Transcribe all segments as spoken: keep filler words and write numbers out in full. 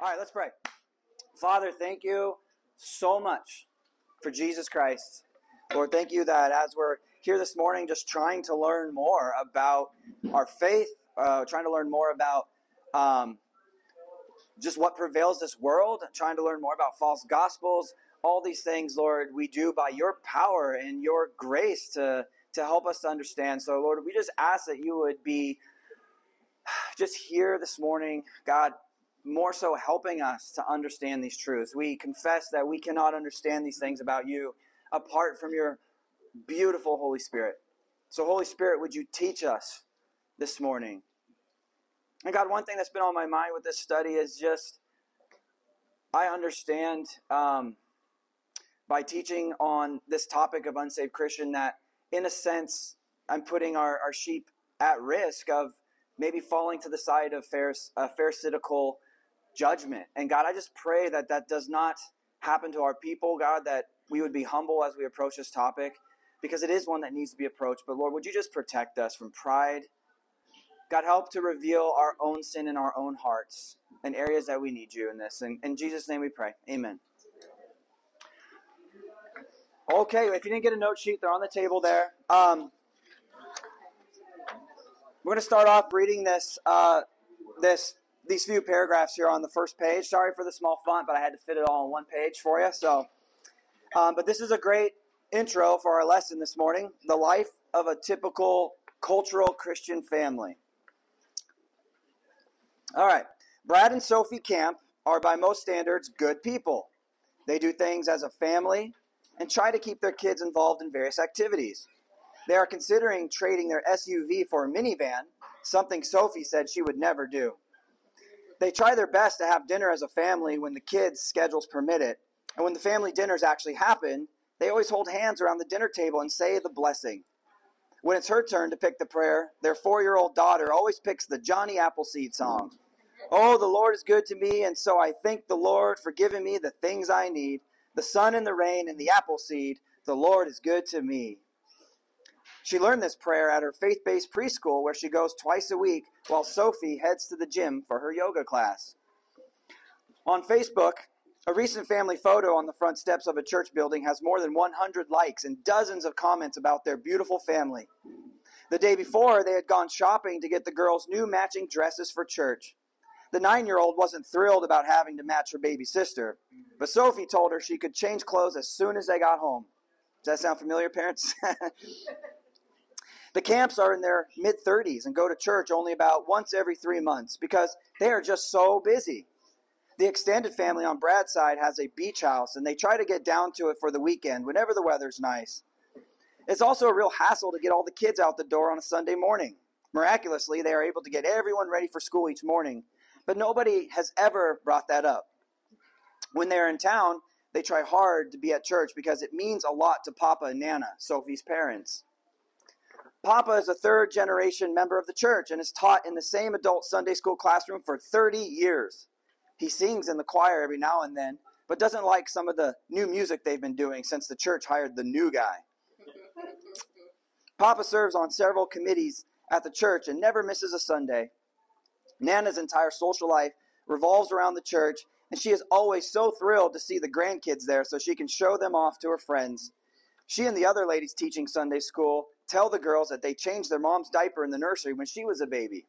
All right, let's pray. Father, thank you so much for Jesus Christ. Lord, thank you that as we're here this morning just trying to learn more about our faith, uh, trying to learn more about um, just what prevails this world, trying to learn more about false gospels, all these things, Lord, we do by your power and your grace to, to help us to understand. So, Lord, we just ask that you would be just here this morning, God, more so helping us to understand these truths. We confess that we cannot understand these things about you apart from your beautiful Holy Spirit. So, Holy Spirit, would you teach us this morning? And God, one thing that's been on my mind with this study is just, I understand um, by teaching on this topic of unsaved Christian that, in a sense, I'm putting our, our sheep at risk of maybe falling to the side of pharis- uh, pharisaical judgment. And God, I just pray that that does not happen to our people, God, that we would be humble as we approach this topic, because it is one that needs to be approached. But Lord, would you just protect us from pride? God, help to reveal our own sin in our own hearts and areas that we need you in this. And in Jesus' name we pray. Amen. Okay, if you didn't get a note sheet, they're on the table there. Um, we're going to start off reading this, uh, this, these few paragraphs here on the first page. Sorry for the small font, but I had to fit it all on one page for you. So, um, but this is a great intro for our lesson this morning, the life of a typical cultural Christian family. All right. Brad and Sophie Camp are, by most standards, good people. They do things as a family and try to keep their kids involved in various activities. They are considering trading their S U V for a minivan, something Sophie said she would never do. They try their best to have dinner as a family when the kids' schedules permit it, and when the family dinners actually happen, they always hold hands around the dinner table and say the blessing. When it's her turn to pick the prayer, their four-year-old daughter always picks the Johnny Appleseed song. Oh, the Lord is good to me, and so I thank the Lord for giving me the things I need, the sun and the rain and the apple seed. The Lord is good to me. She learned this prayer at her faith-based preschool where she goes twice a week while Sophie heads to the gym for her yoga class. On Facebook, a recent family photo on the front steps of a church building has more than one hundred likes and dozens of comments about their beautiful family. The day before, they had gone shopping to get the girls new matching dresses for church. The nine-year-old wasn't thrilled about having to match her baby sister, but Sophie told her she could change clothes as soon as they got home. Does that sound familiar, parents? The Camps are in their mid-thirties and go to church only about once every three months because they are just so busy. The extended family on Brad's side has a beach house, and they try to get down to it for the weekend whenever the weather's nice. It's also a real hassle to get all the kids out the door on a Sunday morning. Miraculously, they are able to get everyone ready for school each morning, but nobody has ever brought that up. When they're in town, they try hard to be at church because it means a lot to Papa and Nana, Sophie's parents. Papa is a third-generation member of the church and is taught in the same adult Sunday school classroom for thirty years. He sings in the choir every now and then, but doesn't like some of the new music they've been doing since the church hired the new guy. Papa serves on several committees at the church and never misses a Sunday. Nana's entire social life revolves around the church, and she is always so thrilled to see the grandkids there so she can show them off to her friends. She and the other ladies teaching Sunday school tell the girls that they changed their mom's diaper in the nursery when she was a baby.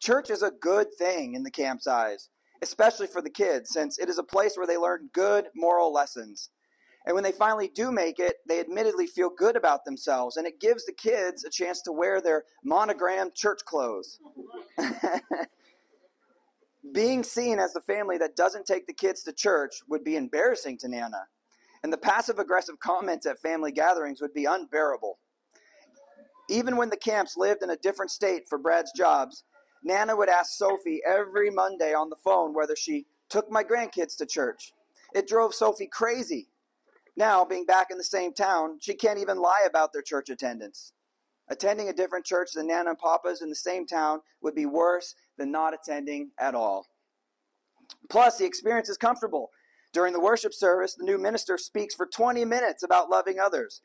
Church is a good thing in the Camp's eyes, especially for the kids, since it is a place where they learn good moral lessons. And when they finally do make it, they admittedly feel good about themselves, and it gives the kids a chance to wear their monogrammed church clothes. Being seen as the family that doesn't take the kids to church would be embarrassing to Nana, and the passive-aggressive comments at family gatherings would be unbearable. Even when the Camps lived in a different state for Brad's jobs, Nana would ask Sophie every Monday on the phone whether she took my grandkids to church. It drove Sophie crazy. Now, being back in the same town, she can't even lie about their church attendance. Attending a different church than Nana and Papa's in the same town would be worse than not attending at all. Plus, the experience is comfortable. During the worship service, the new minister speaks for twenty minutes about loving others.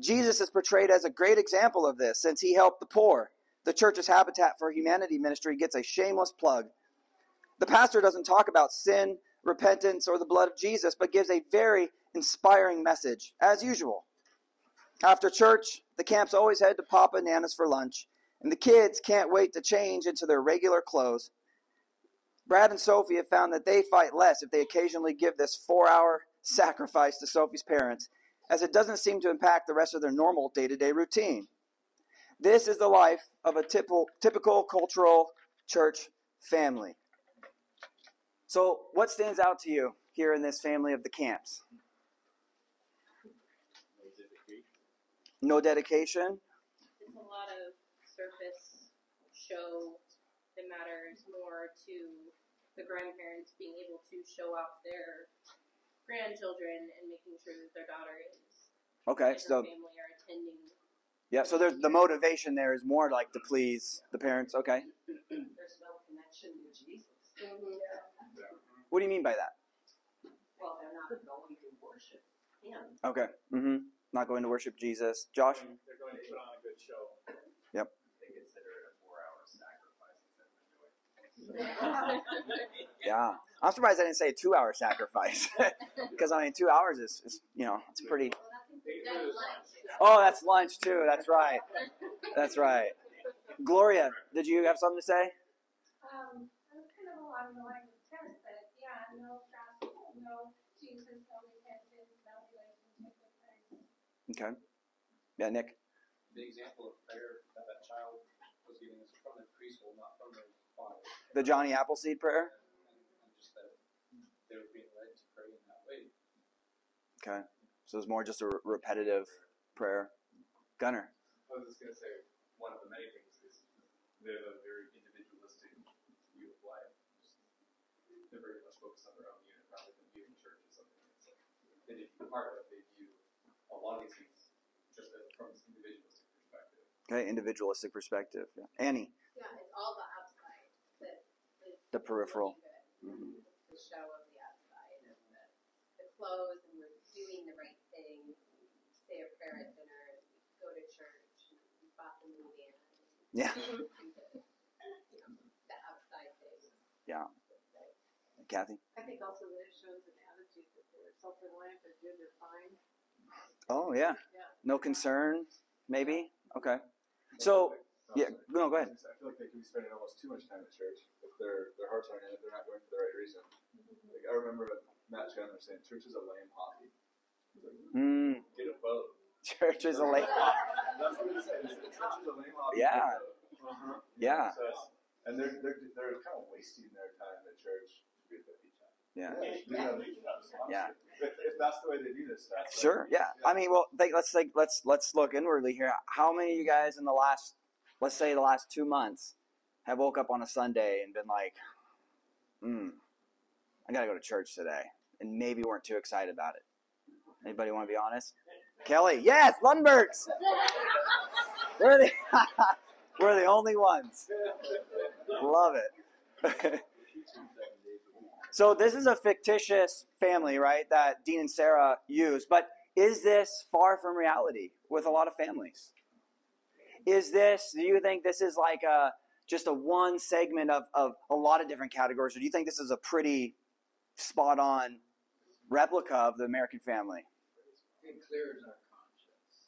Jesus is portrayed as a great example of this since he helped the poor. The church's Habitat for Humanity ministry gets a shameless plug. The pastor doesn't talk about sin, repentance, or the blood of Jesus, but gives a very inspiring message, as usual. After church, the Camps always head to Papa and Nana's for lunch, and the kids can't wait to change into their regular clothes. Brad and Sophie have found that they fight less if they occasionally give this four-hour sacrifice to Sophie's parents, as it doesn't seem to impact the rest of their normal day-to-day routine. This is the life of a typical, typical cultural church family. So what stands out to you here in this family of the Camps? No dedication. There's a lot of surface show that matters more to the grandparents being able to show off their grandchildren and making sure that their daughter is okay. So family are attending. Yeah, so there's the motivation there is more like to please the parents. Okay. There's no connection to Jesus. Mm-hmm. Yeah. What do you mean by that? Well, they're not going to worship Him. Okay. Mm-hmm. Not going to worship Jesus. Josh? They're going to put on a good show. Yep. They consider it a four-hour sacrifice. Yeah. I'm surprised I didn't say a two-hour sacrifice. Because, I mean, two hours is, is, you know, it's pretty. Oh, that's lunch, too. That's right. That's right. Gloria, did you have something to say? Um, I was kind of along the line with Tess, but, yeah, no gospel, no Jesus, no repentance, no relationship with Christ. Okay. Yeah, Nick? The example of prayer that that child was giving is from the priest, not from the father. The Johnny Appleseed prayer? They were being led to pray in that way. Okay. So it's more just a re- repetitive prayer. Gunner. I was just going to say, one of the many things is they have a very individualistic view of life. They're very much focused on their own unit rather than viewing church as something that's like, they didn't be part of it. They view a lot of these things just from this individualistic perspective. Okay, individualistic perspective. Yeah. Annie. Yeah, it's all the outside. That is the peripheral. Mm-hmm. The show of the outside and the, the clothes, and we're doing the right thing. Say a prayer at dinner, and go to church, and we bought the movie. And yeah. And the, you know, the outside thing. Yeah. And Kathy? I think also that it shows an attitude that they're self reliant, they're good, they're fine. Oh, yeah. yeah. No concern, maybe? Okay. So, yeah, no, go ahead. I feel like they could be spending almost too much time at church if their their hearts aren't in it, they're not going for the right reason. Like, I remember Matt Chandler saying, church is a lame hobby. Like, mm. Get a boat. Church is a lame hobby. That's what he said. Church is a lame hobby. Yeah. Uh-huh. Yeah. So, and they're, they're, they're kind of wasting their time at church. Yeah. Yeah. yeah. If, if that's the way they do this, that's sure. Like, yeah. yeah. I mean, well, they, let's like let's let's look inwardly here. How many of you guys in the last, let's say, the last two months, have woke up on a Sunday and been like, "Hmm, I gotta go to church today," and maybe weren't too excited about it? Anybody want to be honest? Kelly, yes, Lundbergs. We're the we're the only ones. Love it. So this is a fictitious family, right, that Dean and Sarah use. But is this far from reality with a lot of families? Is this, do you think this is like a, just a one segment of, of a lot of different categories? Or do you think this is a pretty spot-on replica of the American family? It clears our conscience.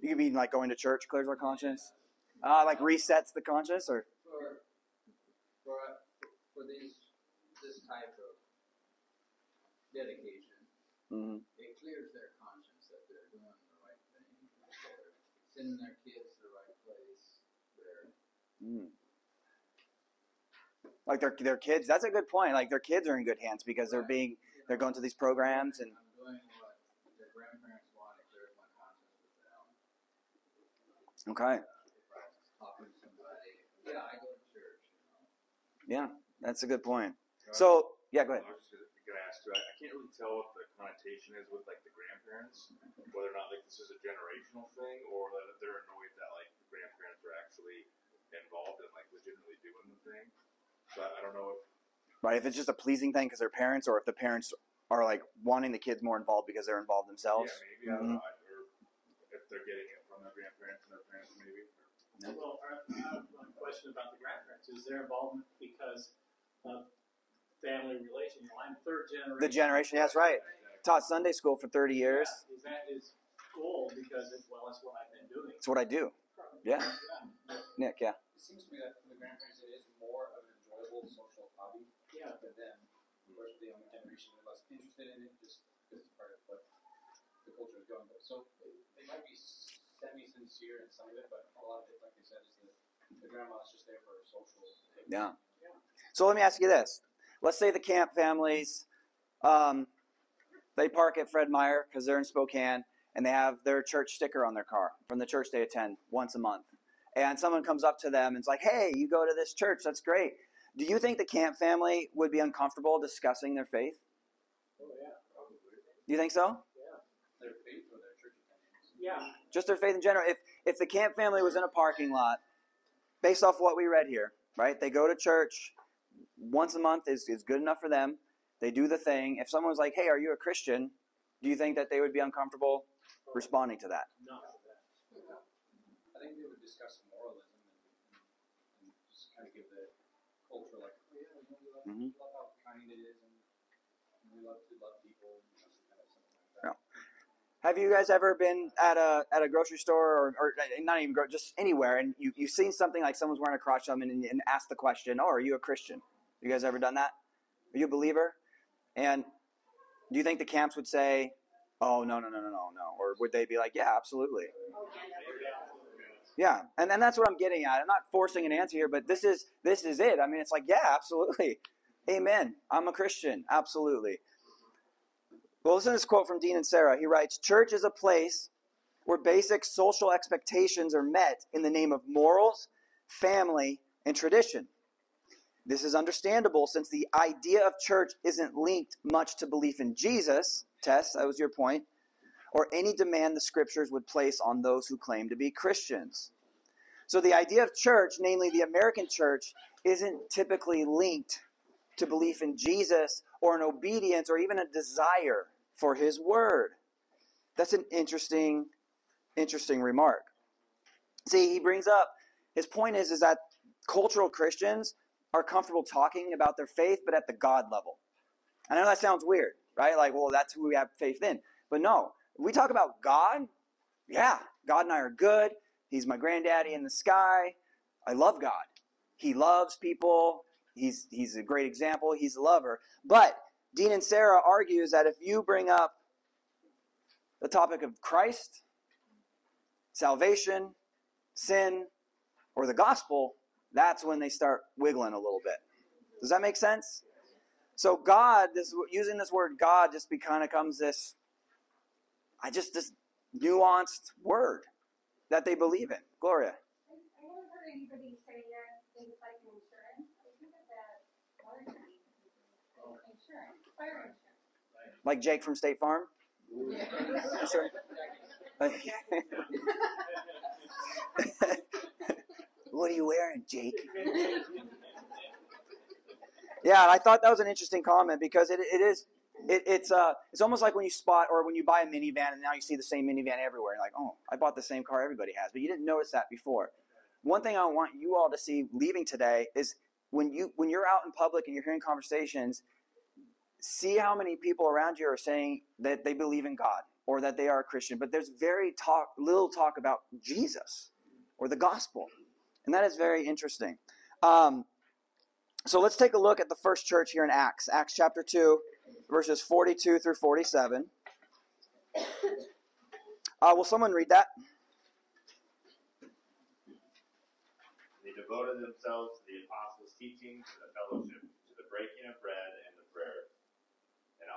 You mean like going to church clears our conscience? Uh, like resets the conscience? Or For, for, for these... this type of dedication, mm-hmm. It clears their conscience that they're doing the right thing, they're sending their kids to the right place. Mm. Like their their kids, that's a good point. Like their kids are in good hands because right. they're being they're going to these programs and. I'm doing what their grandparents want. It clears my conscience with them. Okay. Talking to somebody. Yeah, I go to church. You know? Yeah, that's a good point. So, yeah, go ahead. I was just gonna ask too. I can't really tell what the connotation is with like the grandparents, whether or not like this is a generational thing, or that they're annoyed that like the grandparents are actually involved in like legitimately doing the thing. So I, I don't know if right if it's just a pleasing thing because they're parents, or if the parents are like wanting the kids more involved because they're involved themselves. Yeah, maybe mm-hmm. I don't know. Or if they're getting it from their grandparents and their parents, maybe. No. Well, I have one question about the grandparents. Is their involvement because of family relations. I'm third generation. The generation, that's right. Exactly. Taught Sunday school for thirty years. Yeah, that is cool because it's, well, that's what I've been doing. It's what I do. Yeah. yeah. Nick, yeah. It seems to me that for the grandparents, it is more of an enjoyable social hobby yeah. for them. Whereas the younger generation are less interested in it just because it's part of what the culture is going. But so they might be semi-sincere in some of it, but a lot of it, like you said, is the The grandma's just there for social. Yeah. So let me ask you this. Let's say the Camp families, um, they park at Fred Meyer because they're in Spokane, and they have their church sticker on their car from the church they attend once a month. And someone comes up to them and is like, hey, you go to this church. That's great. Do you think the Camp family would be uncomfortable discussing their faith? Oh, yeah. Probably. Do you think so? Yeah. Their faith or their church attendance. Yeah. Just their faith in general. If, if the Camp family was in a parking lot, based off what we read here, right? They go to church once a month is, is good enough for them. They do the thing. If someone's like, hey, are you a Christian? Do you think that they would be uncomfortable responding to that? No. I think they would discuss moralism and, and just kind of give the culture like, oh, yeah, we love, mm-hmm. love how kind it is and we love to love people. And kind of something like that. Yeah. Have you guys ever been at a at a grocery store or, or not even gro- just anywhere and you, you've seen something like someone's wearing a crotch helmet and, and asked the question, oh, are you a Christian? You guys ever done that? Are you a believer? And do you think the Camps would say, oh, no, no, no, no, no, no? Or would they be like, yeah, absolutely. Yeah, and, and that's what I'm getting at. I'm not forcing an answer here, but this is this is it. I mean, it's like, yeah, absolutely. Amen. I'm a Christian. Absolutely. Well, listen to this quote from Dean and Sarah. He writes, church is a place where basic social expectations are met in the name of morals, family, and tradition. This is understandable since the idea of church isn't linked much to belief in Jesus, Tess, that was your point, or any demand the scriptures would place on those who claim to be Christians. So the idea of church, namely the American church, isn't typically linked to belief in Jesus or an obedience or even a desire for his word. That's an interesting, interesting remark. See, he brings up, his point is, is that cultural Christians are comfortable talking about their faith, but at the God level. And I know that sounds weird, right? Like, well, that's who we have faith in. But no, we talk about God, yeah, God and I are good. He's my granddaddy in the sky. I love God. He loves people. He's he's a great example. He's a lover. But Dean and Sarah argues that if you bring up the topic of Christ, salvation, sin, or the gospel, that's when they start wiggling a little bit. Does that make sense? So God, this using this word God just be, kind of comes this, I just this nuanced word that they believe in. Gloria. I haven't heard anybody say that things like insurance. Like Jake from State Farm? Yeah. Sure. What are you wearing, Jake? Yeah, I thought that was an interesting comment because it it is it, it's uh it's almost like when you spot or when you buy a minivan and now you see the same minivan everywhere. You're like, oh, I bought the same car everybody has, but you didn't notice that before. One thing I want you all to see leaving today is when you when you're out in public and you're hearing conversations. See how many people around you are saying that they believe in God or that they are a Christian, but there's very talk, little talk about Jesus or the gospel, and that is very interesting. Um, so let's take a look at the first church here in Acts, Acts chapter two, verses forty-two through forty-seven. Uh, will someone read that? They devoted themselves to the apostles' teaching, to the fellowship, to the breaking of bread, and the prayer. And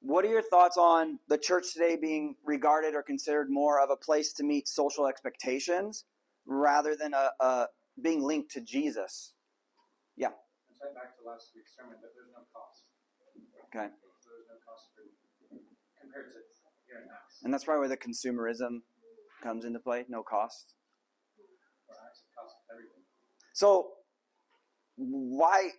what are your thoughts on the church today being regarded or considered more of a place to meet social expectations rather than a, a being linked to Jesus? Yeah. I'm sorry, back to last week's sermon, but there's no cost. Okay. Compared to here in Acts. And that's probably where the consumerism comes into play. No cost. So why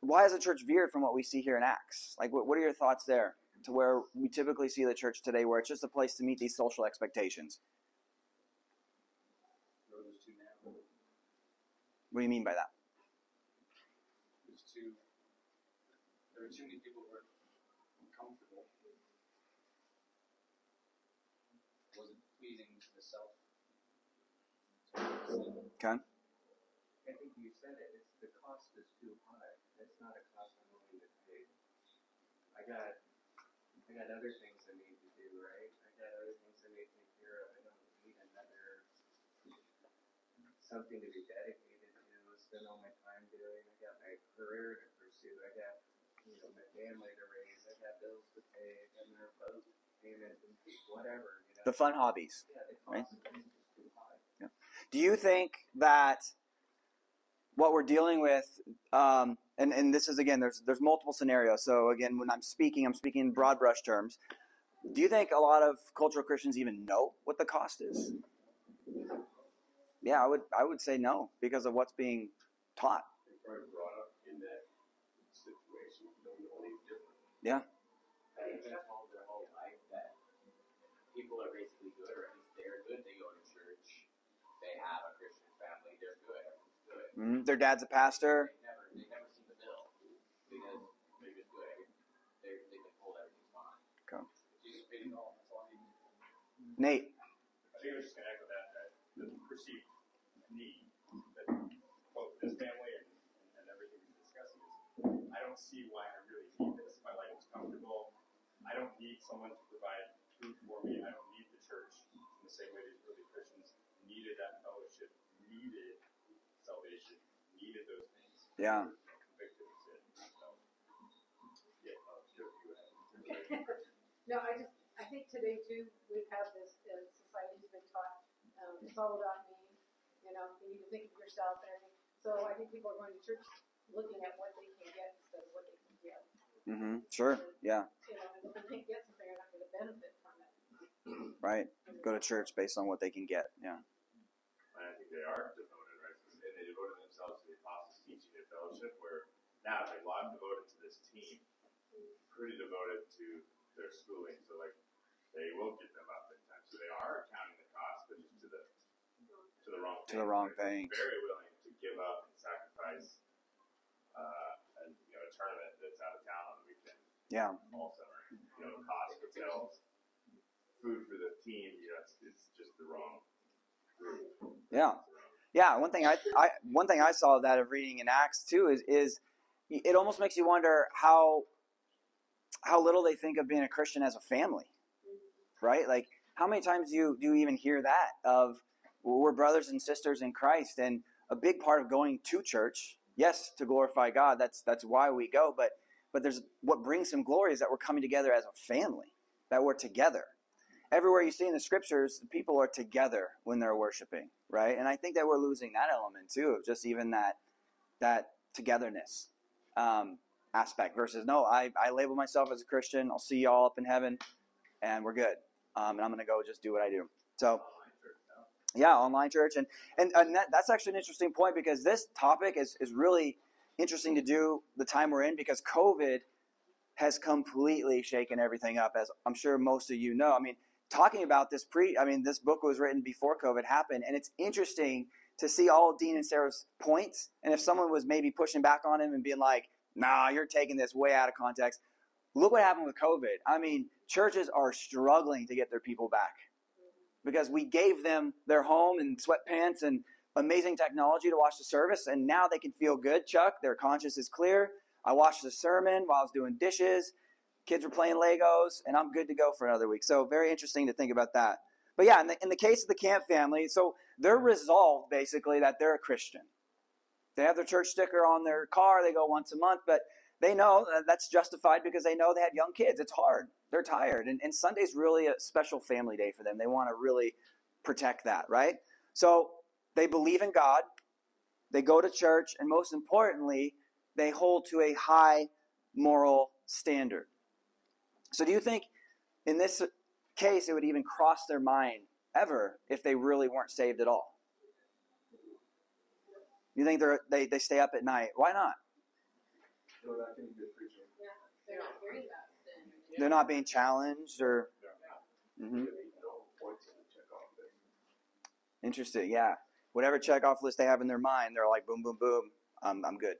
why has the church veered from what we see here in Acts? Like, what, what are your thoughts there? To where we typically see the church today, where it's just a place to meet these social expectations. What do you mean by that? There's too, there are too many people who are uncomfortable. It wasn't pleasing to the self. Okay. I think you said it. It's the cost is too high. That's not a cost I'm willing to pay. I got, I got other things I need to do, right? I got other things I need to take care of. I don't need another something to be dedicated to, spend all my time doing. I got my career to pursue. I got, you know, my family to raise. I got bills to pay. I got my boat payments and whatever. You know? The fun hobbies. Yeah, the cost right? Is too high. Yeah. Do you think that what we're dealing with, um, and, and this is, again, there's there's multiple scenarios. So, again, when I'm speaking, I'm speaking in broad brush terms. Do you think a lot of cultural Christians even know what the cost is? Yeah, I would I would say no, because of what's being taught. They're probably brought up in that situation. Don't know any different. Yeah. I think they're told their whole life that people are basically good, or at least they're good. They go to church. They have a Christian family. They're good. Everyone's good. Mm-hmm. Their dad's a pastor. They never, they never see the bill because they're just good. They're, they've been told everything's fine. Okay. Jesus paid it all. That's all he needed. Nate. I think I was just going to echo that, that the perceived need that both this family and, and everything we're discussing is, I don't see why I really need this. My life is comfortable. I don't need someone to provide food for me. I don't need the church in the same way these early Christians needed that fellowship, needed salvation, needed those things. Yeah. No, I just, I think today too, we've had this, uh, society's been taught, um, it's all about me, you know, you need to think of yourself and everything. So I think people are going to church looking at what they can get instead of what they can give. Mm-hmm. Sure. And, yeah. You know, and if they can't get something, they're not going to benefit from it. Right. Go to church based on what they can get. Yeah. I think they are devoted, right? And they devoted themselves to the apostles' teaching and fellowship, where now they're a lot devoted to this team, pretty devoted to their schooling. So, like, they will get them up in time. So they are counting the cost, but just to the to the wrong to thing. the wrong thing. Very willing to give up and sacrifice, uh, and, you know, a tournament that's out of town on the weekend. Yeah. Also, right? You know, cost hotels, food for the team. You know, it's, it's just the wrong. Yeah, yeah. One thing I, I, one thing I saw that of reading in Acts too is, is it almost makes you wonder how, how little they think of being a Christian as a family, right? Like, how many times do you do you even hear that of, well, we're brothers and sisters in Christ, and a big part of going to church, yes, to glorify God. That's that's why we go. But but there's what brings Him glory is that we're coming together as a family, that we're together. Everywhere you see in the scriptures, the people are together when they're worshiping, right? And I think that we're losing that element too, just even that that togetherness um, aspect versus, no, I, I label myself as a Christian. I'll see you all up in heaven, and we're good. Um, and I'm going to go just do what I do. So, yeah, online church. And, and, and that, that's actually an interesting point, because this topic is, is really interesting to do the time we're in, because COVID has completely shaken everything up, as I'm sure most of you know. I mean, talking about this pre, I mean, this book was written before COVID happened, and it's interesting to see all of Dean and Sarah's points. And if someone was maybe pushing back on him and being like, nah, you're taking this way out of context, look what happened with COVID. I mean, churches are struggling to get their people back, because we gave them their home and sweatpants and amazing technology to watch the service, and now they can feel good, Chuck. Their conscience is clear. I watched the sermon while I was doing dishes. Kids were playing Legos, and I'm good to go for another week. So very interesting to think about that. But yeah, in the, in the case of the Camp family, so they're resolved basically that they're a Christian. They have their church sticker on their car. They go once a month, but they know that's justified because they know they have young kids. It's hard. They're tired. And, and Sunday's really a special family day for them. They want to really protect that, right? So they believe in God. They go to church. And most importantly, they hold to a high moral standard. So do you think in this case it would even cross their mind ever if they really weren't saved at all? You think they're, they they stay up at night? Why not? They're not getting good preaching. Yeah, they're not hearing about sin. They're not being challenged or. Yeah. Mm-hmm. Interesting. Yeah, whatever checkoff list they have in their mind, they're like boom, boom, boom. Um, I'm good.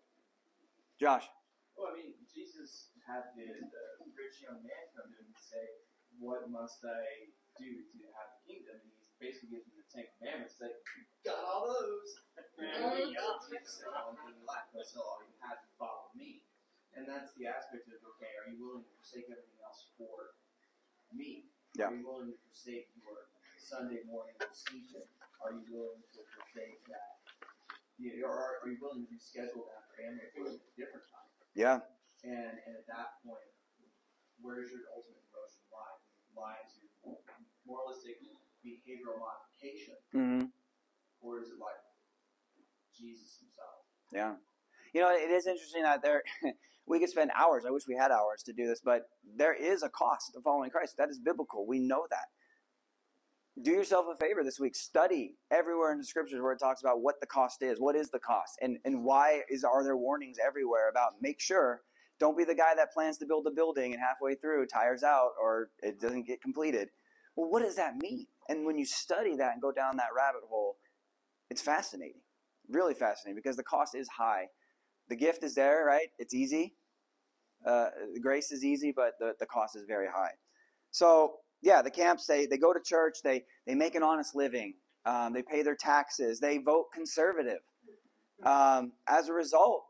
Josh. Well, I mean, Jesus had the, the rich young man come to him and say, "What must I do to have the kingdom?" And he's basically giving the Ten Commandments. Like, you got all those. And Jesus said, "I want to live life, but so all you have to follow me." And that's the aspect of, okay, are you willing to forsake everything else for me? Yeah. Are you willing to forsake your Sunday morning season? Are you willing to forsake that? You know, or are you willing to reschedule that family for a different time? Yeah. And, and at that point, where is your ultimate devotion lie? Lie to moralistic behavioral modification, mm-hmm. or is it like Jesus himself? Yeah. You know, it is interesting that there we could spend hours. I wish we had hours to do this, but there is a cost to following Christ. That is biblical. We know that. Do yourself a favor this week. Study everywhere in the scriptures where it talks about what the cost is. What is the cost? And and why is are there warnings everywhere about make sure don't be the guy that plans to build a building and halfway through tires out or it doesn't get completed. Well, what does that mean? And when you study that and go down that rabbit hole, it's fascinating. Really fascinating because the cost is high. The gift is there, right? It's easy. Uh, the grace is easy, but the, the cost is very high. So, yeah, the camps, they, they go to church. They, they make an honest living. Um, they pay their taxes. They vote conservative. Um, as a result,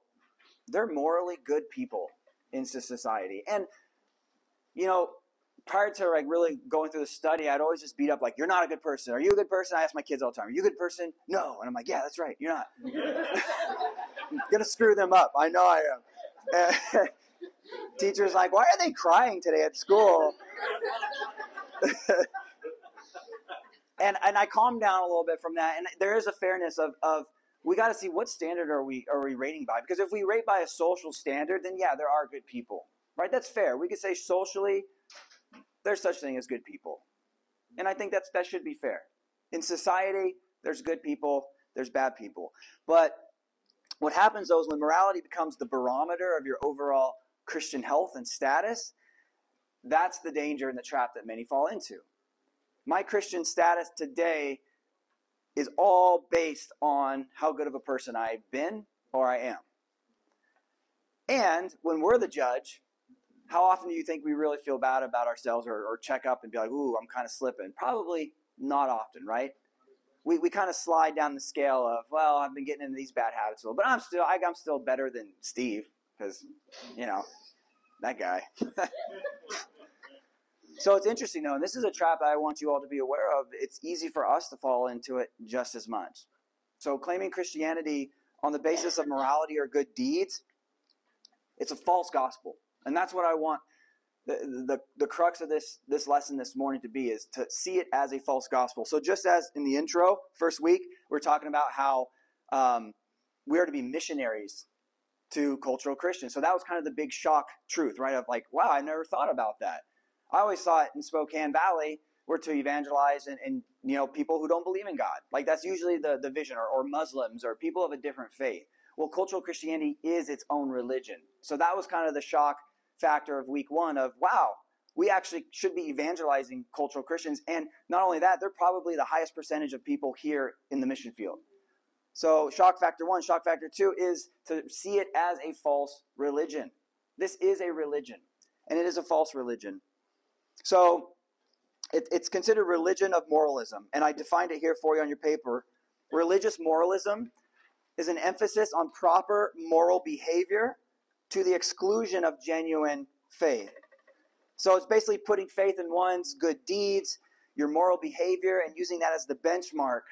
they're morally good people in society. And, you know, prior to like really going through the study, I'd always just beat up like, you're not a good person. Are you a good person? I ask my kids all the time, are you a good person? No. And I'm like, yeah, that's right. You're not. I'm going to screw them up. I know I am. Teacher's like, why are they crying today at school? and and I calmed down a little bit from that. And there is a fairness of, of we got to see what standard are we are we rating by? Because if we rate by a social standard, then yeah, there are good people. Right? That's fair. We could say socially, there's such thing as good people. And I think that's, that should be fair. In society, there's good people, there's bad people. But what happens, though, is when morality becomes the barometer of your overall Christian health and status, that's the danger and the trap that many fall into. My Christian status today is all based on how good of a person I've been or I am. And when we're the judge, how often do you think we really feel bad about ourselves or, or check up and be like, ooh, I'm kind of slipping? Probably not often, right? We we kind of slide down the scale of, well, I've been getting into these bad habits a little, but I'm still I, I'm still better than Steve because, you know, that guy. So it's interesting, though, and this is a trap that I want you all to be aware of. It's easy for us to fall into it just as much. So claiming Christianity on the basis of morality or good deeds, it's a false gospel. And that's what I want the, the, the crux of this, this lesson this morning to be, is to see it as a false gospel. So just as in the intro, first week, we're talking about how um, we are to be missionaries to cultural Christians. So that was kind of the big shock truth, right? Of like, wow, I never thought about that. I always thought in Spokane Valley, we're to evangelize and, and you know, people who don't believe in God. Like that's usually the, the vision, or, or Muslims or people of a different faith. Well, cultural Christianity is its own religion. So that was kind of the shock factor of week one of, wow, we actually should be evangelizing cultural Christians. And not only that, they're probably the highest percentage of people here in the mission field. So shock factor one, shock factor two is to see it as a false religion. This is a religion, and it is a false religion. So it, it's considered religion of moralism, and I defined it here for you on your paper. Religious moralism is an emphasis on proper moral behavior to the exclusion of genuine faith. So it's basically putting faith in one's good deeds, your moral behavior, and using that as the benchmark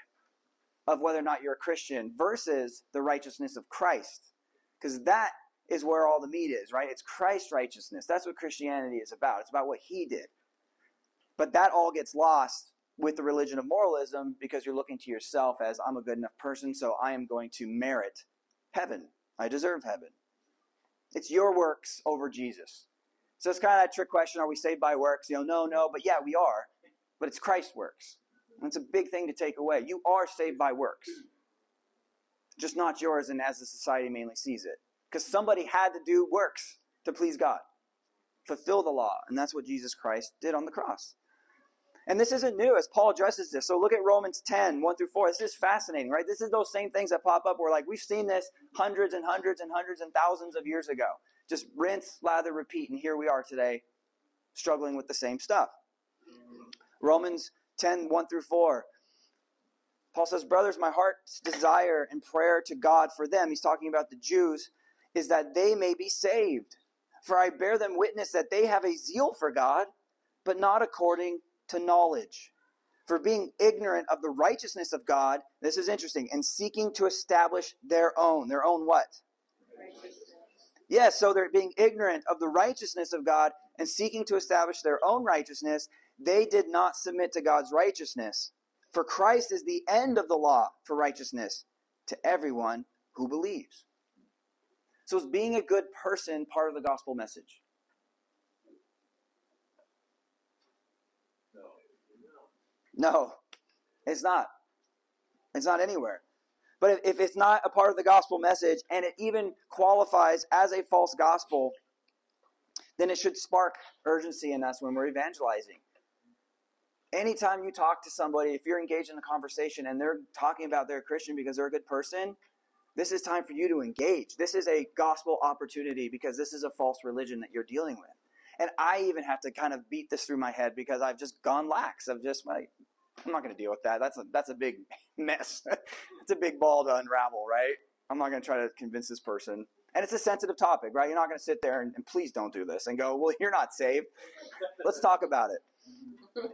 of whether or not you're a Christian versus the righteousness of Christ. Because that is where all the meat is, right? It's Christ's righteousness. That's what Christianity is about. It's about what he did. But that all gets lost with the religion of moralism because you're looking to yourself as, I'm a good enough person, so I am going to merit heaven. I deserve heaven. It's your works over Jesus. So it's kind of that trick question, are we saved by works? You know, no, no, but yeah, we are. But it's Christ's works. And it's a big thing to take away. You are saved by works. Just not yours, and as the society mainly sees it. Because somebody had to do works to please God. Fulfill the law. And that's what Jesus Christ did on the cross. And this isn't new as Paul addresses this. So look at Romans ten, one through four. This is fascinating, right? This is those same things that pop up where like we've seen this hundreds and hundreds and hundreds and thousands of years ago. Just rinse, lather, repeat. And here we are today struggling with the same stuff. Romans ten, one through four. Paul says, brothers, my heart's desire and prayer to God for them, he's talking about the Jews, is that they may be saved. For I bear them witness that they have a zeal for God, but not according to knowledge. For being ignorant of the righteousness of God, this is interesting, and seeking to establish their own. Their own what? Righteousness. Yeah, so they're being ignorant of the righteousness of God and seeking to establish their own righteousness. They did not submit to God's righteousness. For Christ is the end of the law for righteousness to everyone who believes. So is being a good person part of the gospel message? No. No, it's not. It's not anywhere. But if it's not a part of the gospel message and it even qualifies as a false gospel, then it should spark urgency in us when we're evangelizing. Anytime you talk to somebody, if you're engaged in a conversation and they're talking about they're a Christian because they're a good person, this is time for you to engage. This is a gospel opportunity because this is a false religion that you're dealing with. And I even have to kind of beat this through my head because I've just gone lax. I've just like, I'm not going to deal with that. That's a, that's a big mess. It's a big ball to unravel, right? I'm not going to try to convince this person. And it's a sensitive topic, right? You're not going to sit there and, and please don't do this and go, well, you're not saved. Let's talk about it.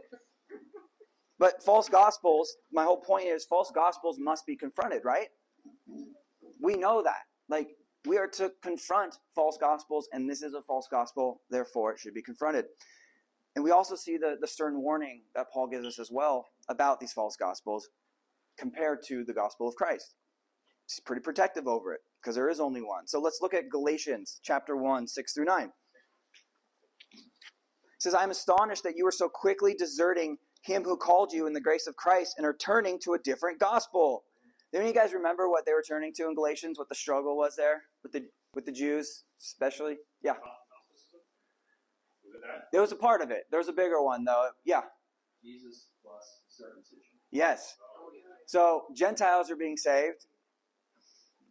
But false gospels, my whole point is false gospels must be confronted, right? We know that. Like, we are to confront false gospels, and this is a false gospel, therefore it should be confronted. And we also see the, the stern warning that Paul gives us as well about these false gospels compared to the gospel of Christ. He's pretty protective over it because there is only one. So let's look at Galatians chapter one, six through nine. It says, I am astonished that you are so quickly deserting him who called you in the grace of Christ and are turning to a different gospel. Do any of you guys remember what they were turning to in Galatians, what the struggle was there with the with the Jews especially? Yeah. There was a part of it. There was a bigger one, though. Yeah. Jesus plus circumcision. Yes. So Gentiles are being saved.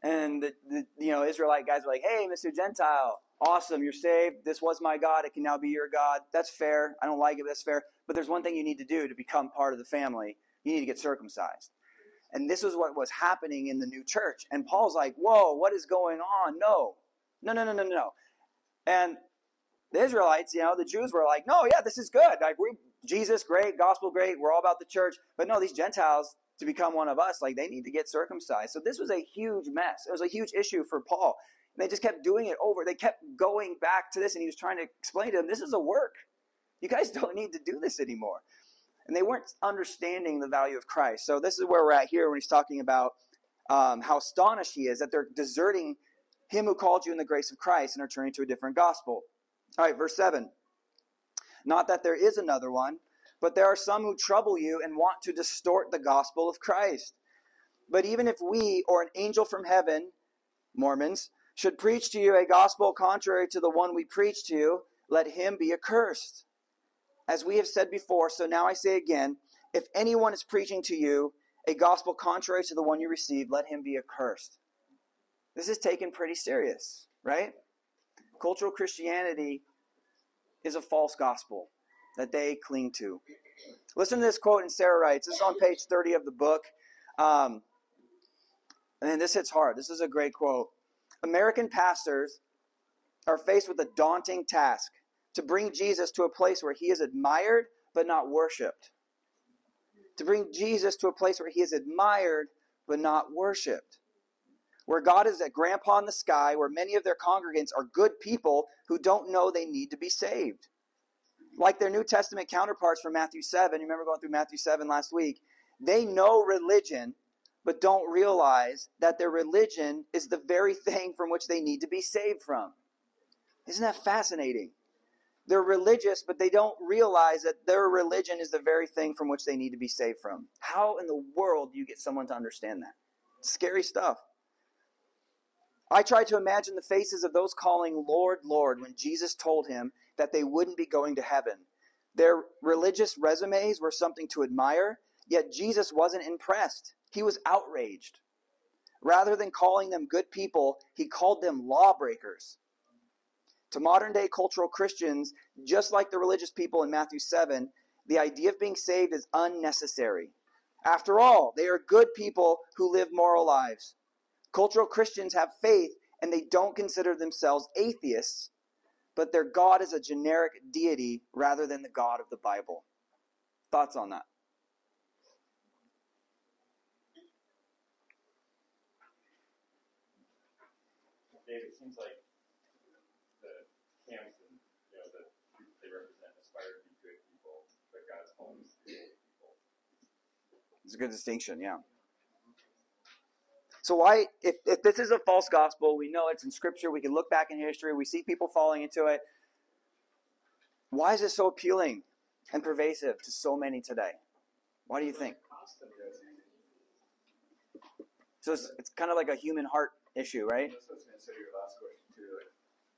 And the, the you know Israelite guys are like, hey, Mister Gentile, awesome, you're saved. This was my God. It can now be your God. That's fair. I don't like it, but that's fair. But there's one thing you need to do to become part of the family. You need to get circumcised. And this is what was happening in the new church. And Paul's like, whoa, what is going on? No. No, no, no, no, no. And the Israelites, you know, the Jews were like, no, yeah, this is good. Like, we, Jesus, great, gospel, great. We're all about the church. But no, these Gentiles, to become one of us, like, they need to get circumcised. So this was a huge mess. It was a huge issue for Paul. And they just kept doing it over. They kept going back to this, and he was trying to explain to them, this is a work. You guys don't need to do this anymore. And they weren't understanding the value of Christ. So this is where we're at here when he's talking about um, how astonished he is that they're deserting him who called you in the grace of Christ and are turning to a different gospel. All right, verse seven. Not that there is another one, but there are some who trouble you and want to distort the gospel of Christ. But even if we or an angel from heaven, Mormons, should preach to you a gospel contrary to the one we preach to you, let him be accursed. As we have said before, so now I say again, if anyone is preaching to you a gospel contrary to the one you received, let him be accursed. This is taken pretty serious, right? Cultural Christianity is a false gospel that they cling to. Listen to this quote in Sarah writes. This is on page thirty of the book. Um, and this hits hard. This is a great quote. American pastors are faced with a daunting task: to bring Jesus to a place where he is admired but not worshipped. To bring Jesus to a place where he is admired but not worshipped. Where God is at grandpa in the sky, where many of their congregants are good people who don't know they need to be saved. Like their New Testament counterparts from Matthew seven, you remember going through Matthew seven last week, they know religion but don't realize that their religion is the very thing from which they need to be saved from. Isn't that fascinating? They're religious, but they don't realize that their religion is the very thing from which they need to be saved from. How in the world do you get someone to understand that? It's scary stuff. I try to imagine the faces of those calling Lord, Lord, when Jesus told him that they wouldn't be going to heaven. Their religious resumes were something to admire, yet Jesus wasn't impressed. He was outraged. Rather than calling them good people, he called them lawbreakers. To modern-day cultural Christians, just like the religious people in Matthew seven, the idea of being saved is unnecessary. After all, they are good people who live moral lives. Cultural Christians have faith, and they don't consider themselves atheists, but their God is a generic deity rather than the God of the Bible. Thoughts on that? Dave, it seems like the camps and, you know, the groups they represent aspire to be good people, but God's calling us to be good people. It's a good distinction, yeah. So why, if, if this is a false gospel, we know it's in Scripture, we can look back in history, we see people falling into it. Why is it so appealing and pervasive to so many today? Why do you think? So it's, it's kind of like a human heart issue, right? That's what I was going to say, your last question too. Like,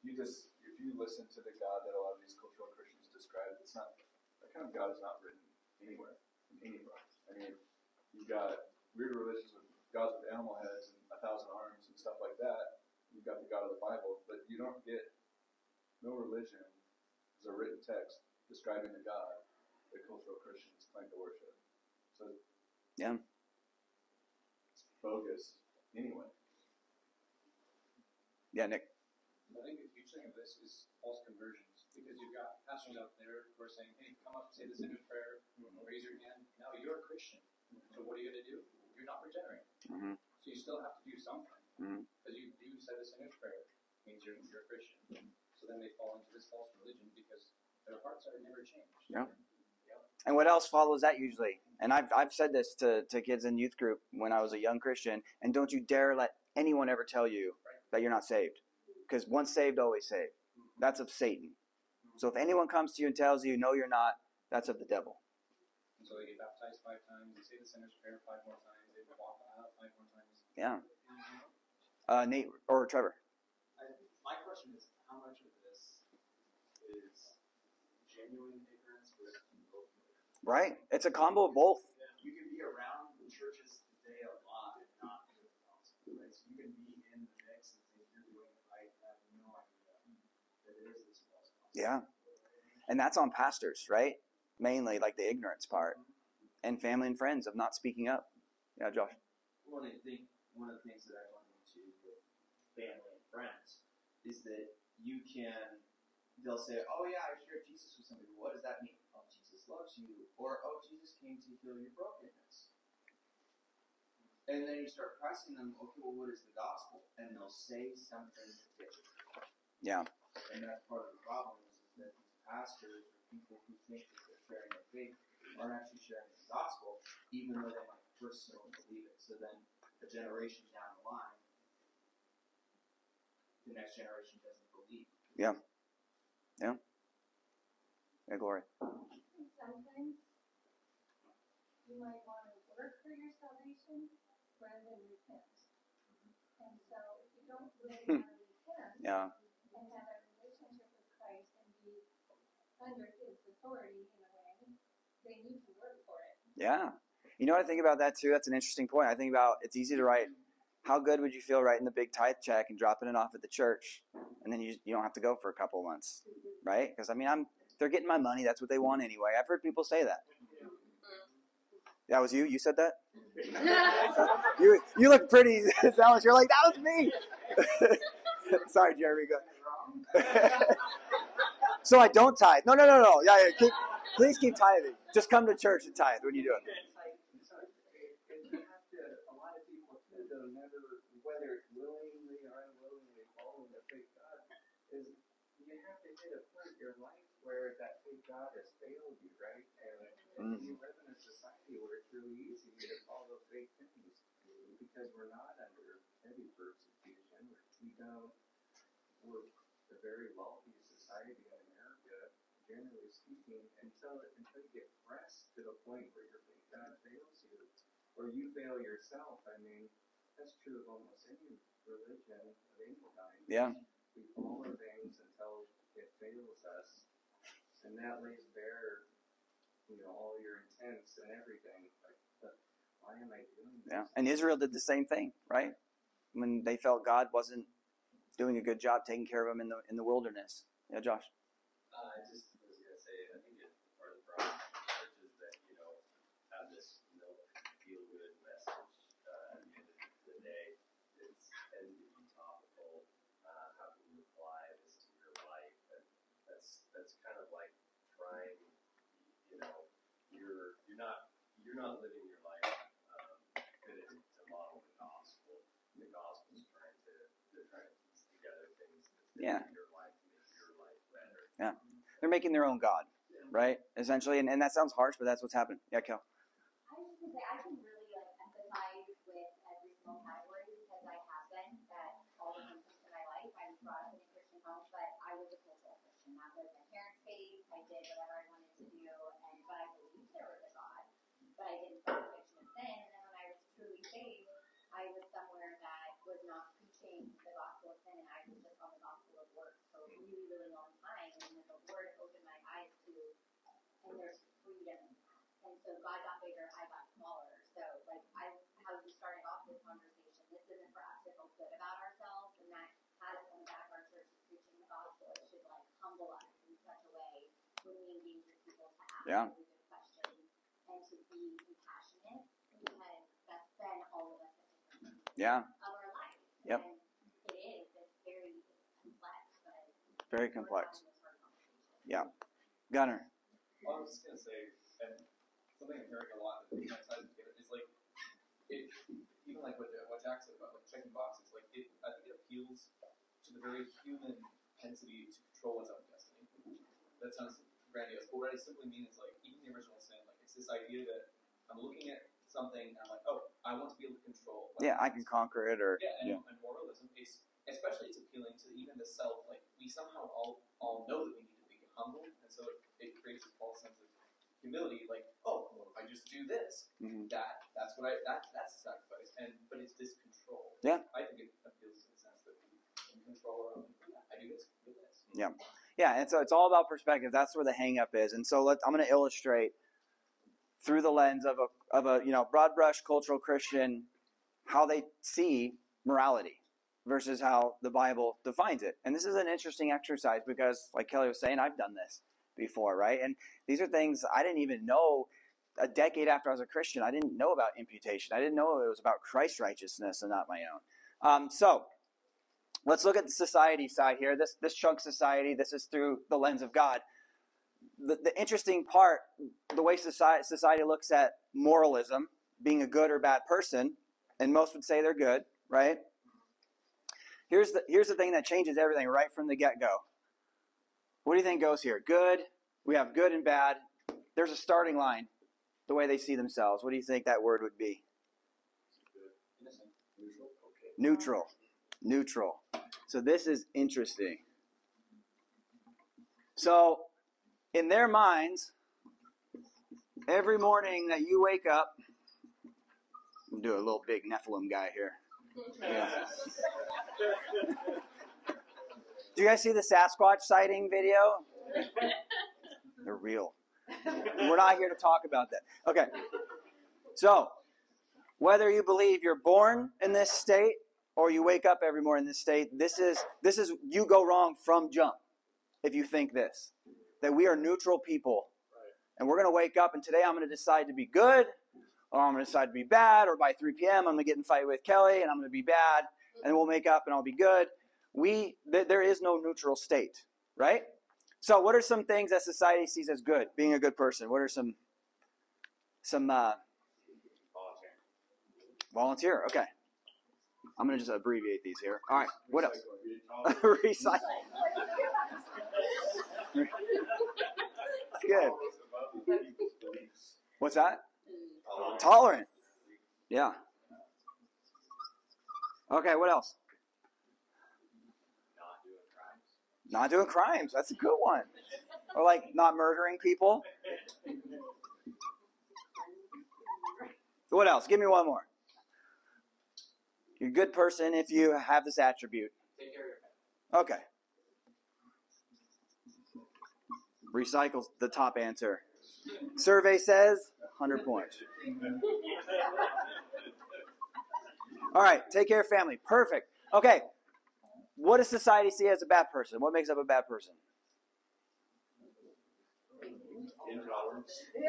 you just, if you listen to the God that a lot of these cultural Christians describe, it's not, that kind of God is not written anywhere, in any book. I mean, you've got weird religions with gods with animal heads and a thousand arms and stuff like that. You've got the God of the Bible, but you don't get, no religion is a written text describing the God that cultural Christians claim to worship. So, yeah, it's bogus anyway. Yeah, Nick. I think the huge thing of this is false conversions, because you've got pastors out there who are saying, hey, come up, say this in a prayer, mm-hmm. raise your hand. Now you're a Christian. Mm-hmm. So what are you going to do? You're not regenerated. Mm-hmm. So you still have to do something. Because mm-hmm. you do say this in a prayer, means you're, you're a Christian. Mm-hmm. So then they fall into this false religion because their hearts are never changed. Yeah. yeah. And what else follows that usually? And I've, I've said this to, to kids in youth group when I was a young Christian, and don't you dare let anyone ever tell you right. that you're not saved. Because once saved, always saved. That's of Satan. So if anyone comes to you and tells you, no, you're not, that's of the devil. And so they get baptized five times, they say the sinner's prayer five more times, they walk out five more times. Yeah. Uh, Nate or Trevor. I, my question is, how much of this is genuine ignorance versus both? Right. It's a combo of both. You can be around the churches today a lot and not be the gospel. Right? So you can be in the mix. Yeah. And that's on pastors, right? Mainly like the ignorance part and family and friends of not speaking up. Yeah, Josh. Well, I think one of the things that I run into with family and friends is that you can, they'll say, oh yeah, I shared Jesus with somebody. What does that mean? Oh, Jesus loves you. Or, oh, Jesus came to heal your brokenness. And then you start pressing them, okay, well, what is the gospel? And they'll say something different. Yeah. And that's part of the problem is that these pastors or people who think that they're sharing their faith aren't actually sharing the gospel, even though they might personally believe it. So then a generation down the line, the next generation doesn't believe. Yeah. Yeah. Yeah, Gloria. Sometimes you might want to work for your salvation rather than repent. And so if you don't really want to repent, yeah. and have a relationship with Christ and be under his authority in a way, they need to work for it. Yeah. You know what I think about that too? That's an interesting point. I think about it's easy to write, how good would you feel writing the big tithe check and dropping it off at the church? And then you you don't have to go for a couple of months, right? Because, I mean, I'm they're getting my money. That's what they want anyway. I've heard people say that. That was you? You said that? you you look pretty, Alice. You're like, that was me. Sorry, Jerry. Go. So I don't tithe. No, no, no, no. Yeah, yeah. Keep, please keep tithing. Just come to church and tithe. What are you doing? You have to, a lot of people, though, never, whether it's willingly or unwillingly, following the faith God, is you have to hit a point in your life where that faith God has failed you, right? And, and mm. you live in a society where it's really easy to follow faith things because we're not under heavy persecution. We don't. We're a very wealthy society in America, generally speaking, until until you get pressed to the point where your faith God fails you, or you fail yourself. I mean, that's true of almost any religion of any kind. Yeah. We fall on things until it fails us, and that lays bare, you know, all your intents and everything. Like, why am I doing this? Yeah. And Israel did the same thing, right? When they felt God wasn't doing a good job taking care of them in the in the wilderness. Yeah, Josh. Uh, I just was going to say, I think it's part of the problem with churches that, you know, have this, you know, feel-good message uh, at the end of the day. It's tends to be topical. Uh, how can you apply this to your life? And that's that's kind of like trying, you know, you're you're not you're not living your life um, fitted to model the gospel. The gospel's trying to they're trying to piece together things that fit yeah. your life. Yeah, they're making their own God, right? Essentially, and, and that sounds harsh, but that's what's happening. Yeah, Kel. I was just gonna say I can really like empathize with every single category because I have been that all the things in my life. I was brought up in a Christian home, but I was a cultural Christian. That was my parents' faith. I did whatever I wanted to do, and but I believed there was a God, but I didn't fall into sin. And then when I was truly saved, I was somewhere that was not preaching the gospel of sin, and I was just on the gospel of works for a really, really long time. And then the Lord opened my eyes to, and there's freedom. And so God got bigger, I got smaller. So, like, I how we started off this conversation, this isn't for us to feel good about ourselves, and that has in the back our church is preaching the gospel. It should, like, humble us in such a way when we engage with people to ask yeah. really good questions and to be compassionate, because that's been all of us. Yeah. Of our life. Yep. And it is. It's very complex. But very complex. Yeah. Gunner. Well, I was just going to say, and something I'm hearing a lot that the guys is like, it, even like what, what Jack said about like checking boxes, like it, I think it appeals to the very human intensity to control one's own destiny. That sounds grandiose, but what I simply mean is like, even the original sin, like it's this idea that I'm looking at something, and I'm like, oh, I want to be able to control. Like, yeah, I can conquer it, or yeah, and, yeah. and moralism is especially it's appealing to even the self. Like we somehow all all know that we need to be humble, and so it, it creates a false sense of humility. Like, oh, well, if I just do this, mm-hmm. that that's what I that that's a sacrifice, and but it's this control. Yeah, I think it appeals to the sense that we can control our own. Yeah, I do this, I do this. Yeah, yeah, and so it's all about perspective. That's where the hang up is, and so let I'm going to illustrate. Through the lens of a of a you know broad brush cultural Christian, how they see morality versus how the Bible defines it, and this is an interesting exercise because, like Kelly was saying, I've done this before, right? And these are things I didn't even know a decade after I was a Christian. I didn't know about imputation. I didn't know it was about Christ's righteousness and not my own. Um, so let's look at the society side here. This this chunk society. This is through the lens of God. The, the interesting part, the way society, society looks at moralism, being a good or bad person, and most would say they're good, right? Here's the here's the thing that changes everything right from the get-go. What do you think goes here? Good, we have good and bad. There's a starting line, the way they see themselves. What do you think that word would be? Neutral. Okay. Neutral. Neutral. So this is interesting. So in their minds, every morning that you wake up, I'm doing a little big Nephilim guy here. Yeah. Do you guys see the Sasquatch sighting video? They're real. We're not here to talk about that. Okay. So, whether you believe you're born in this state or you wake up every morning in this state, this is this is you go wrong from jump if you think this. That we are neutral people. Right. And we're going to wake up and today I'm going to decide to be good or I'm going to decide to be bad or by three p.m. I'm going to get in a fight with Kelly and I'm going to be bad and we'll make up and I'll be good. We th- There is no neutral state, right? So what are some things that society sees as good, being a good person? What are some... some uh, volunteer. Volunteer, okay. I'm going to just abbreviate these here. All right, what else? Recycle. That's good. What's that? Tolerance. Tolerance. Yeah. Okay, what else? Not doing crimes. Not doing crimes. That's a good one. Or like not murdering people. What else? Give me one more. You're a good person if you have this attribute. Take care of your pets. Okay. Recycles the top answer. Survey says one hundred points. All right, take care of family. Perfect. Okay. What does society see as a bad person? What makes up a bad person?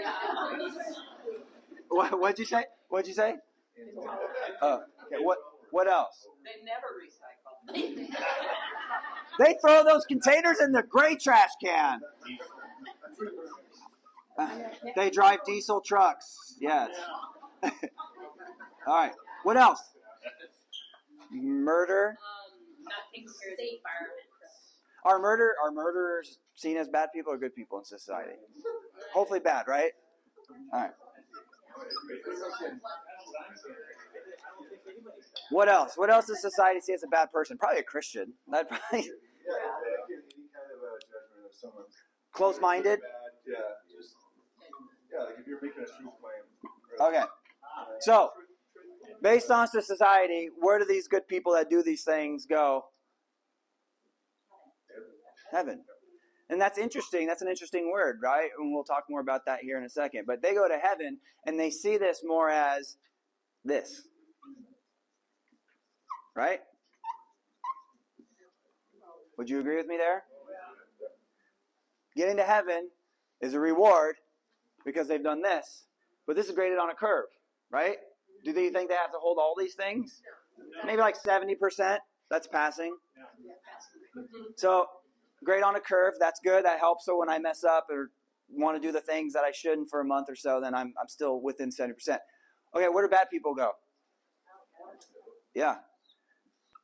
Intolerance. What what'd you say? What'd you say? Oh, okay. What what else? They never recycle. They throw those containers in the gray trash can. Uh, they drive diesel trucks. Yes. All right. What else? Murder. Um, not taking care of the environment. Are murder are murderers seen as bad people or good people in society? Hopefully bad, right? All right. What else? What else does society see as a bad person? Probably a Christian. That probably. Close-minded. Yeah. Just yeah. Like if you're making a truth claim. Okay. So, based on society, where do these good people that do these things go? Heaven. And that's interesting. That's an interesting word, right? And we'll talk more about that here in a second. But they go to heaven, and they see this more as this. Right? Would you agree with me there? Getting to heaven is a reward because they've done this. But this is graded on a curve, right? Do they think they have to hold all these things? Maybe like seventy percent. That's passing. So... grade on a curve, that's good, that helps. So when I mess up or want to do the things that I shouldn't for a month or so, then I'm I'm still within seventy percent. Okay, where do bad people go? Yeah.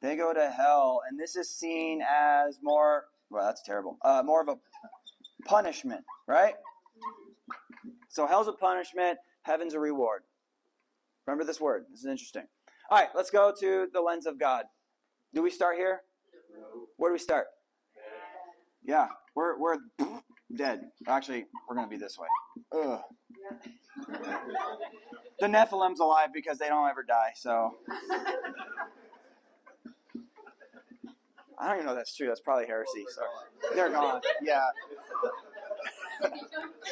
They go to hell, and this is seen as more, well, that's terrible, uh, more of a punishment, right? So hell's a punishment, heaven's a reward. Remember this word. This is interesting. All right, let's go to the lens of God. Do we start here? Where do we start? Yeah, we're we're dead. Actually, we're gonna be this way. Ugh. The Nephilim's alive because they don't ever die. So I don't even know if that's true. That's probably heresy. So they're gone. Yeah.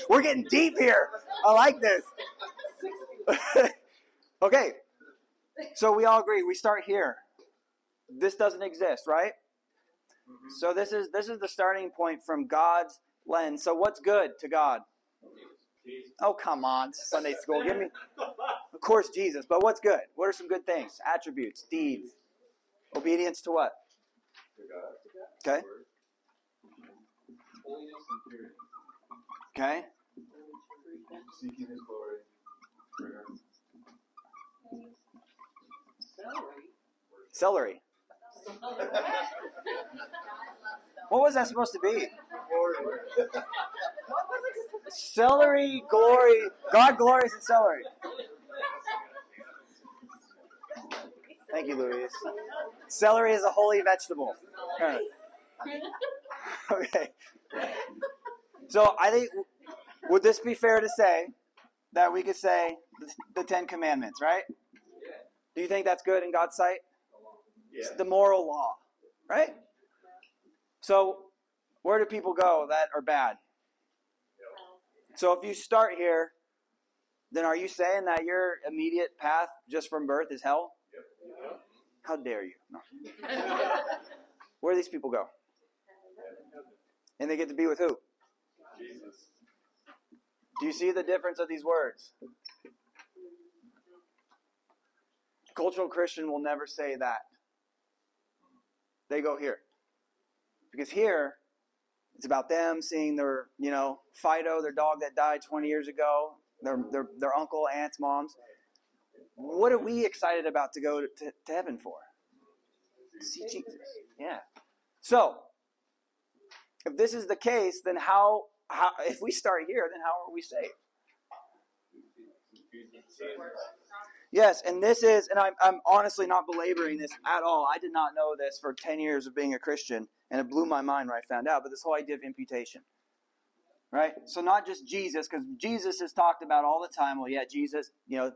We're getting deep here. I like this. Okay. So we all agree. We start here. This doesn't exist, right? So this is this is the starting point from God's lens. So what's good to God? Jesus. Oh, come on, Sunday school. Give me, of course, Jesus. But what's good? What are some good things? Attributes, deeds, obedience to what? To God. Okay. Holiness and purity. Okay. Seeking His glory. Prayer. Celery. Celery. What was that supposed to be? Celery, glory. God glories in celery. Thank you, Louise. Celery is a holy vegetable. Okay. So I think, would this be fair to say that we could say the Ten Commandments, right? Do you think that's good in God's sight? It's the moral law, right? So where do people go that are bad? So if you start here, then are you saying that your immediate path just from birth is hell? How dare you? No. Where do these people go? And they get to be with who? Jesus. Do you see the difference of these words? Cultural Christian will never say that. They go here. Because here, it's about them seeing their, you know, Fido, their dog that died twenty years ago, their their, their uncle, aunts, moms. What are we excited about to go to, to, to heaven for? See Jesus. Yeah. So, if this is the case, then how, how if we start here, then how are we saved? Yes, and this is, and I'm, I'm honestly not belaboring this at all. I did not know this for ten years of being a Christian, and it blew my mind when I found out, but this whole idea of imputation. right? So not just Jesus, because Jesus is talked about all the time. Well, yeah, Jesus, you know,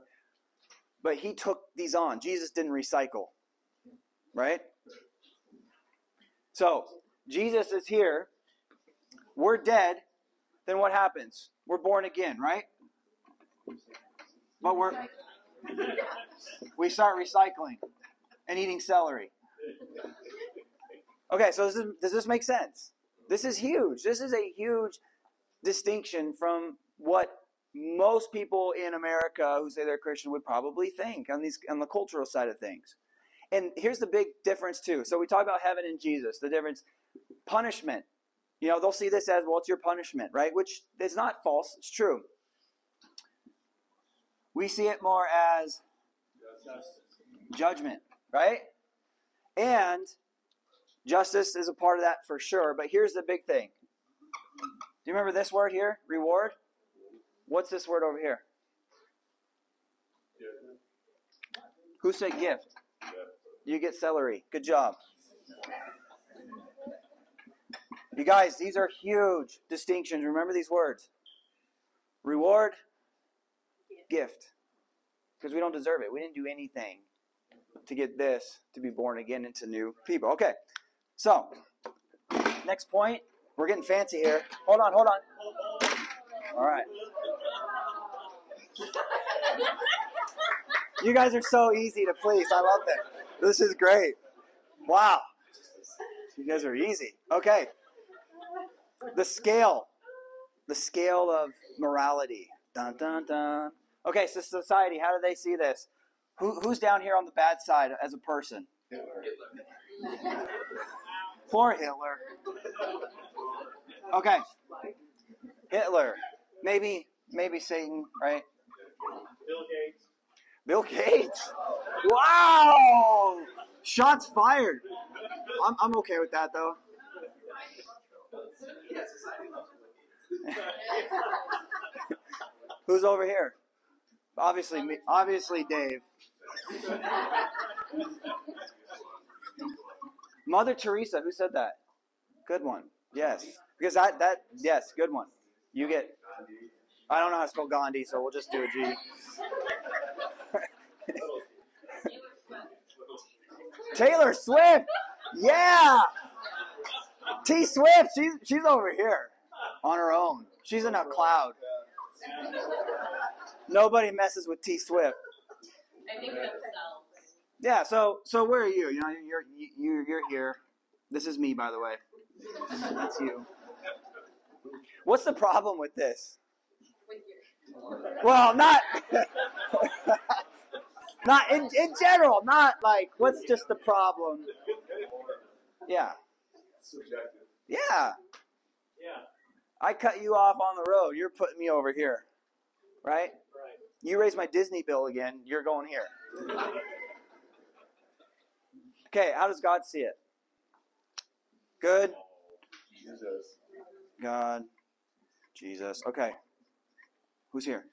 but he took these on. Jesus didn't recycle, right? So Jesus is here. We're dead. Then what happens? We're born again, right? But we're we start recycling and eating celery. Okay, so this is, does this make sense? This is huge. This is a huge distinction from what most people in America who say they're Christian would probably think on these on the cultural side of things. And here's the big difference too. So we talk about heaven and Jesus, the difference. Punishment. You know, they'll see this as, well, it's your punishment, right? Which is not false. It's true. We see it more as judgment, right? And justice is a part of that for sure. But here's the big thing. Do you remember this word here? Reward? What's this word over here? Yeah. Who said gift? Yeah. You get celery. Good job. You guys, these are huge distinctions. Remember these words. Reward, gift. Because we don't deserve it. We didn't do anything to get this, to be born again into new people. Okay. So, next point. We're getting fancy here. Hold on, hold on. All right. You guys are so easy to please. I love it. This is great. Wow. You guys are easy. Okay. The scale. The scale of morality. Dun, dun, dun. Okay, so society, how do they see this? Who, who's down here on the bad side as a person? Hitler. Poor Hitler. Okay. Hitler. Maybe maybe Satan, right? Bill Gates. Bill Gates? Wow! Shots fired. I'm I'm okay with that though. Who's over here? Obviously me, obviously Dave. Mother Teresa, who said that? Good one. Yes. Because that, that, yes, good one. You get, I don't know how to spell Gandhi, so we'll just do a G. Taylor Swift. Yeah. T Swift, she's, she's over here on her own. She's in a cloud. Nobody messes with T Swift. I think themselves. Yeah, so so where are you? You know, you're you're you're here. This is me, by the way. That's you. What's the problem with this? Well, not not in in general. Not like what's just the problem? Yeah. Yeah. Yeah. I cut you off on the road. You're putting me over here, right? You raise my Disney bill again, you're going here. Okay, how does God see it? Good. Jesus. God. Jesus. Okay. Who's here?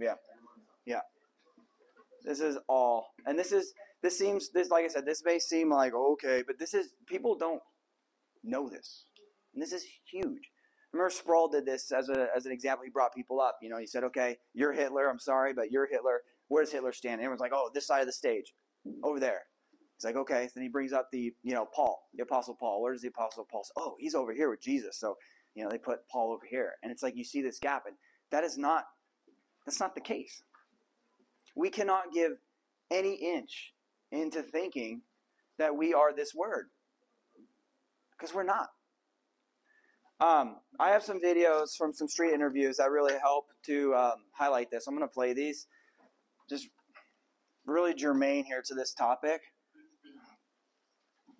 Yeah. Yeah. This is all. And this is, this seems, this, like I said, this may seem like, okay, but this is, people don't know this. And this is huge. Remember Sproul did this as a as an example. He brought people up. You know, he said, okay, you're Hitler. I'm sorry, but you're Hitler. Where does Hitler stand? And everyone's like, oh, this side of the stage. Over there. He's like, okay. So then he brings up the, you know, Paul, the Apostle Paul. Where does the Apostle Paul? Oh, he's over here with Jesus. So, you know, they put Paul over here. And it's like you see this gap. And that is not, that's not the case. We cannot give any inch into thinking that we are this word. Because we're not. Um, I have some videos from some street interviews that really help to um, highlight this. I'm going to play these. Just really germane here to this topic.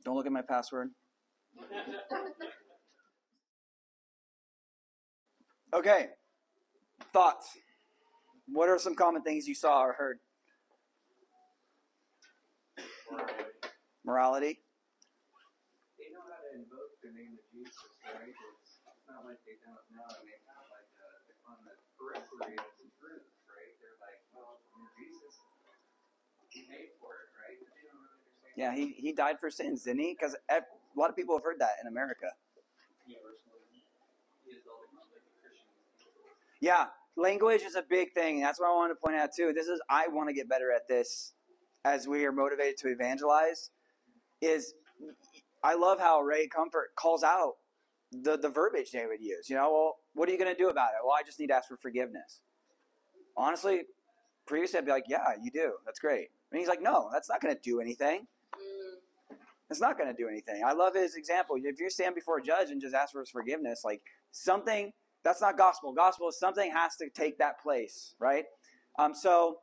Don't look at my password. Okay. Thoughts. What are some common things you saw or heard? Morality. Morality. They know how to invoke the name of Jesus, right? Not like they don't know, and they have like a, on the periphery of the truth, right? They're like, well, Jesus, he paid for it, right? But they don't really understand. Yeah, he, he died for sins, didn't he? Because a lot of people have heard that in America. Universalism. Yeah, language is a big thing. That's what I wanted to point out too. This is, I want to get better at this as we are motivated to evangelize. Is I love how Ray Comfort calls out the, the verbiage they would use. You know, well, what are you going to do about it? Well, I just need to ask for forgiveness. Honestly, previously I'd be like, yeah, you do. That's great. And he's like, no, that's not going to do anything. It's not going to do anything. I love his example. If you stand before a judge and just ask for his forgiveness, like something, that's not gospel. Gospel is something has to take that place, right? Um, so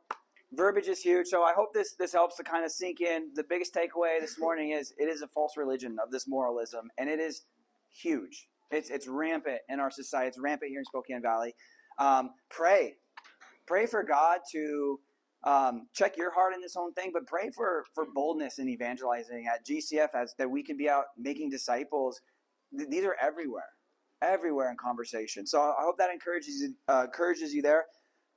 verbiage is huge. So I hope this this helps to kind of sink in. The biggest takeaway this morning is it is a false religion of this moralism, and it is huge. It's it's rampant in our society. It's rampant here in Spokane Valley. Um, pray. Pray for God to... Um, check your heart in this own thing, but pray for, for boldness in evangelizing at G C F as that we can be out making disciples. Th- these are everywhere, everywhere in conversation. So I hope that encourages, uh, encourages you there.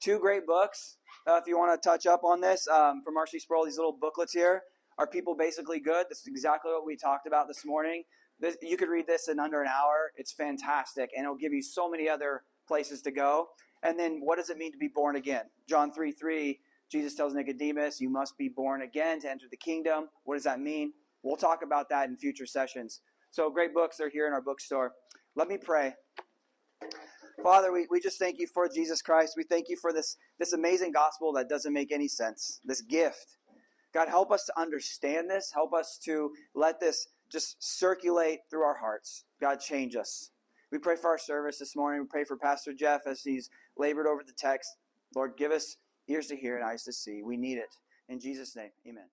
Two great books. Uh, if you want to touch up on this, um, from R C Sproul, these little booklets here, Are People Basically Good? This is exactly what we talked about this morning. This, you could read this in under an hour. It's fantastic. And it'll give you so many other places to go. And then what does it mean to be born again? John three three. Jesus tells Nicodemus, you must be born again to enter the kingdom. What does that mean? We'll talk about that in future sessions. So great books are here in our bookstore. Let me pray. Father, we, we just thank you for Jesus Christ. We thank you for this, this amazing gospel that doesn't make any sense, this gift. God, help us to understand this. Help us to let this just circulate through our hearts. God, change us. We pray for our service this morning. We pray for Pastor Jeff as he's labored over the text. Lord, give us ears to hear and eyes to see. We need it. In Jesus' name, amen.